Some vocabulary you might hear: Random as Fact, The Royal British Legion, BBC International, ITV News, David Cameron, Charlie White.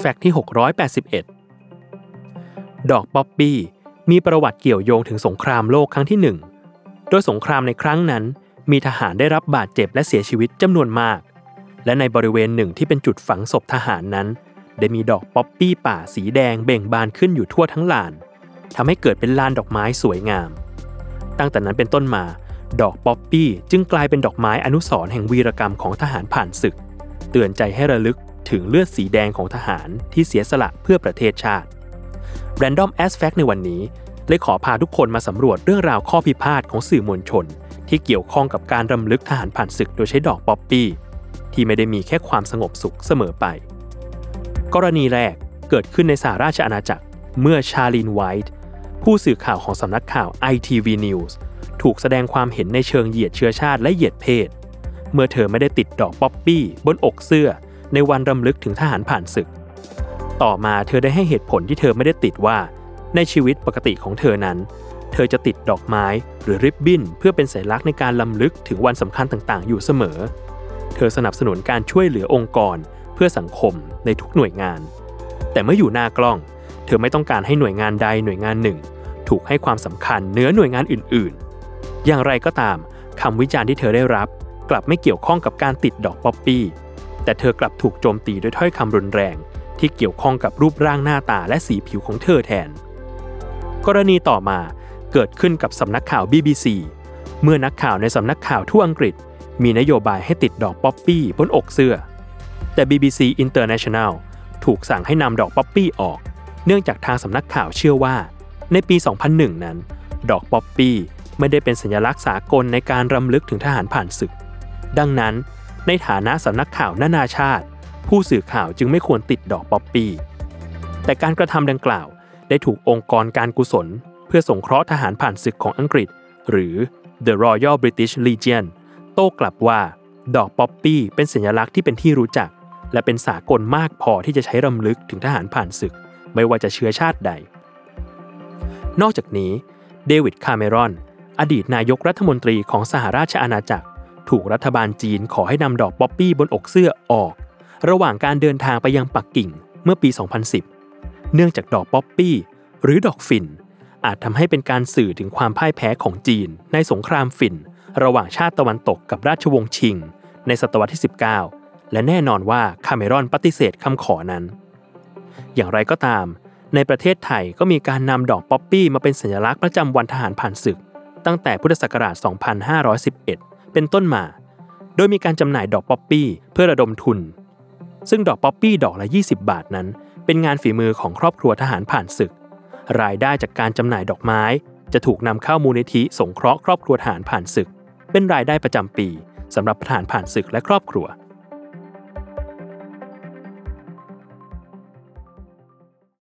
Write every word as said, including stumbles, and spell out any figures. แฟกต์ที่หกร้อยแปดสิบเอ็ดดอกป๊อปปี้มีประวัติเกี่ยวโยงถึงสงครามโลกครั้งที่หนึ่งโดยสงครามในครั้งนั้นมีทหารได้รับบาดเจ็บและเสียชีวิตจำนวนมากและในบริเวณหนึ่งที่เป็นจุดฝังศพทหารนั้นได้มีดอกป๊อปปี้ป่าสีแดงเบ่งบานขึ้นอยู่ทั่วทั้งลานทำให้เกิดเป็นลานดอกไม้สวยงามตั้งแต่นั้นเป็นต้นมาดอกป๊อปปี้จึงกลายเป็นดอกไม้อนุสรณ์แห่งวีรกรรมของทหารผ่านศึกเตือนใจให้ระลึกถึงเลือดสีแดงของทหารที่เสียสละเพื่อประเทศชาติ Random as Fact ในวันนี้เลยขอพาทุกคนมาสำรวจเรื่องราวข้อพิพาทของสื่อมวลชนที่เกี่ยวข้องกับการรำลึกทหารผ่านศึกโดยใช้ดอกป๊อปปี้ที่ไม่ได้มีแค่ความสงบสุขเสมอไปกรณีแรกเกิดขึ้นในสหราชอาณาจักรเมื่อชาลีนไวท์ผู้สื่อข่าวของสำนักข่าว ไอ ที วี News ถูกแสดงความเห็นในเชิงเหยียดเชื้อชาติและเหยียดเพศเมื่อเธอไม่ได้ติดดอกป๊อปปี้บนอกเสื้อในวันรำลึกถึงทหารผ่านศึกต่อมาเธอได้ให้เหตุผลที่เธอไม่ได้ติดว่าในชีวิตปกติของเธอนั้นเธอจะติดดอกไม้หรือริบบิ้นเพื่อเป็นสัญลักษณ์ในการรำลึกถึงวันสำคัญต่างๆอยู่เสมอเธอสนับสนุนการช่วยเหลือองค์กรเพื่อสังคมในทุกหน่วยงานแต่เมื่ออยู่หน้ากล้องเธอไม่ต้องการให้หน่วยงานใดหน่วยงานหนึ่งถูกให้ความสำคัญเหนือหน่วยงานอื่นๆอย่างไรก็ตามคำวิจารณ์ที่เธอได้รับกลับไม่เกี่ยวข้องกับการติดดอกป๊อปปี้แต่เธอกลับถูกโจมตีด้วยถ้อยคำรุนแรงที่เกี่ยวข้องกับรูปร่างหน้าตาและสีผิวของเธอแทนกรณีต่อมาเกิดขึ้นกับสำนักข่าว บี บี ซี เมื่อนักข่าวในสำนักข่าวทั่วอังกฤษมีนโยบายให้ติดดอกป๊อปปี้บนอกเสื้อแต่ บี บี ซี International ถูกสั่งให้นำดอกป๊อปปี้ออกเนื่องจากทางสำนักข่าวเชื่อว่าในปี สองพันหนึ่ง นั้นดอกป๊อปปี้ไม่ได้เป็นสัญลักษณ์สากลในการรำลึกถึงทหารผ่านศึกดังนั้นในฐานะสำนักข่าวนานาชาติผู้สื่อข่าวจึงไม่ควรติดดอกป๊อปปี้แต่การกระทำดังกล่าวได้ถูกองค์กรการกุศลเพื่อสงเคราะห์ทหารผ่านศึกของอังกฤษหรือ The Royal British Legion โต้กลับว่าดอกป๊อปปี้เป็นสัญลักษณ์ที่เป็นที่รู้จักและเป็นสากลมากพอที่จะใช้รำลึกถึงทหารผ่านศึกไม่ว่าจะเชื้อชาติใดนอกจากนี้เดวิดคาเมรอนอดีตนายกรัฐมนตรีของสหราชอาณาจักรถูกรัฐบาลจีนขอให้นำดอกป๊อปปี้บนอกเสื้อออกระหว่างการเดินทางไปยังปักกิ่งเมื่อปี สองพันสิบเนื่องจากดอกป๊อปปี้หรือดอกฝิ่นอาจทำให้เป็นการสื่อถึงความพ่ายแพ้ของจีนในสงครามฝิ่นระหว่างชาติตะวันตกกับราชวงศ์ชิงในศตวรรษที่สิบเก้าและแน่นอนว่าคาเมรอนปฏิเสธคำขอนั้นอย่างไรก็ตามในประเทศไทยก็มีการนำดอกป๊อปปี้มาเป็นสัญลักษณ์ประจำวันทหารผ่านศึกตั้งแต่พุทธศักราช สองพันห้าร้อยสิบเอ็ด เป็นต้นมาโดยมีการจำหน่ายดอกป๊อปปี้เพื่อระดมทุนซึ่งดอกป๊อปปี้ดอกละยี่สิบบาทนั้นเป็นงานฝีมือของครอบครัวทหารผ่านศึกรายได้จากการจำหน่ายดอกไม้จะถูกนำเข้ามูลนิธิสงเคราะห์ครอบครัวทหารผ่านศึกเป็นรายได้ประจำปีสำหรับทหารผ่านศึกและครอบครัว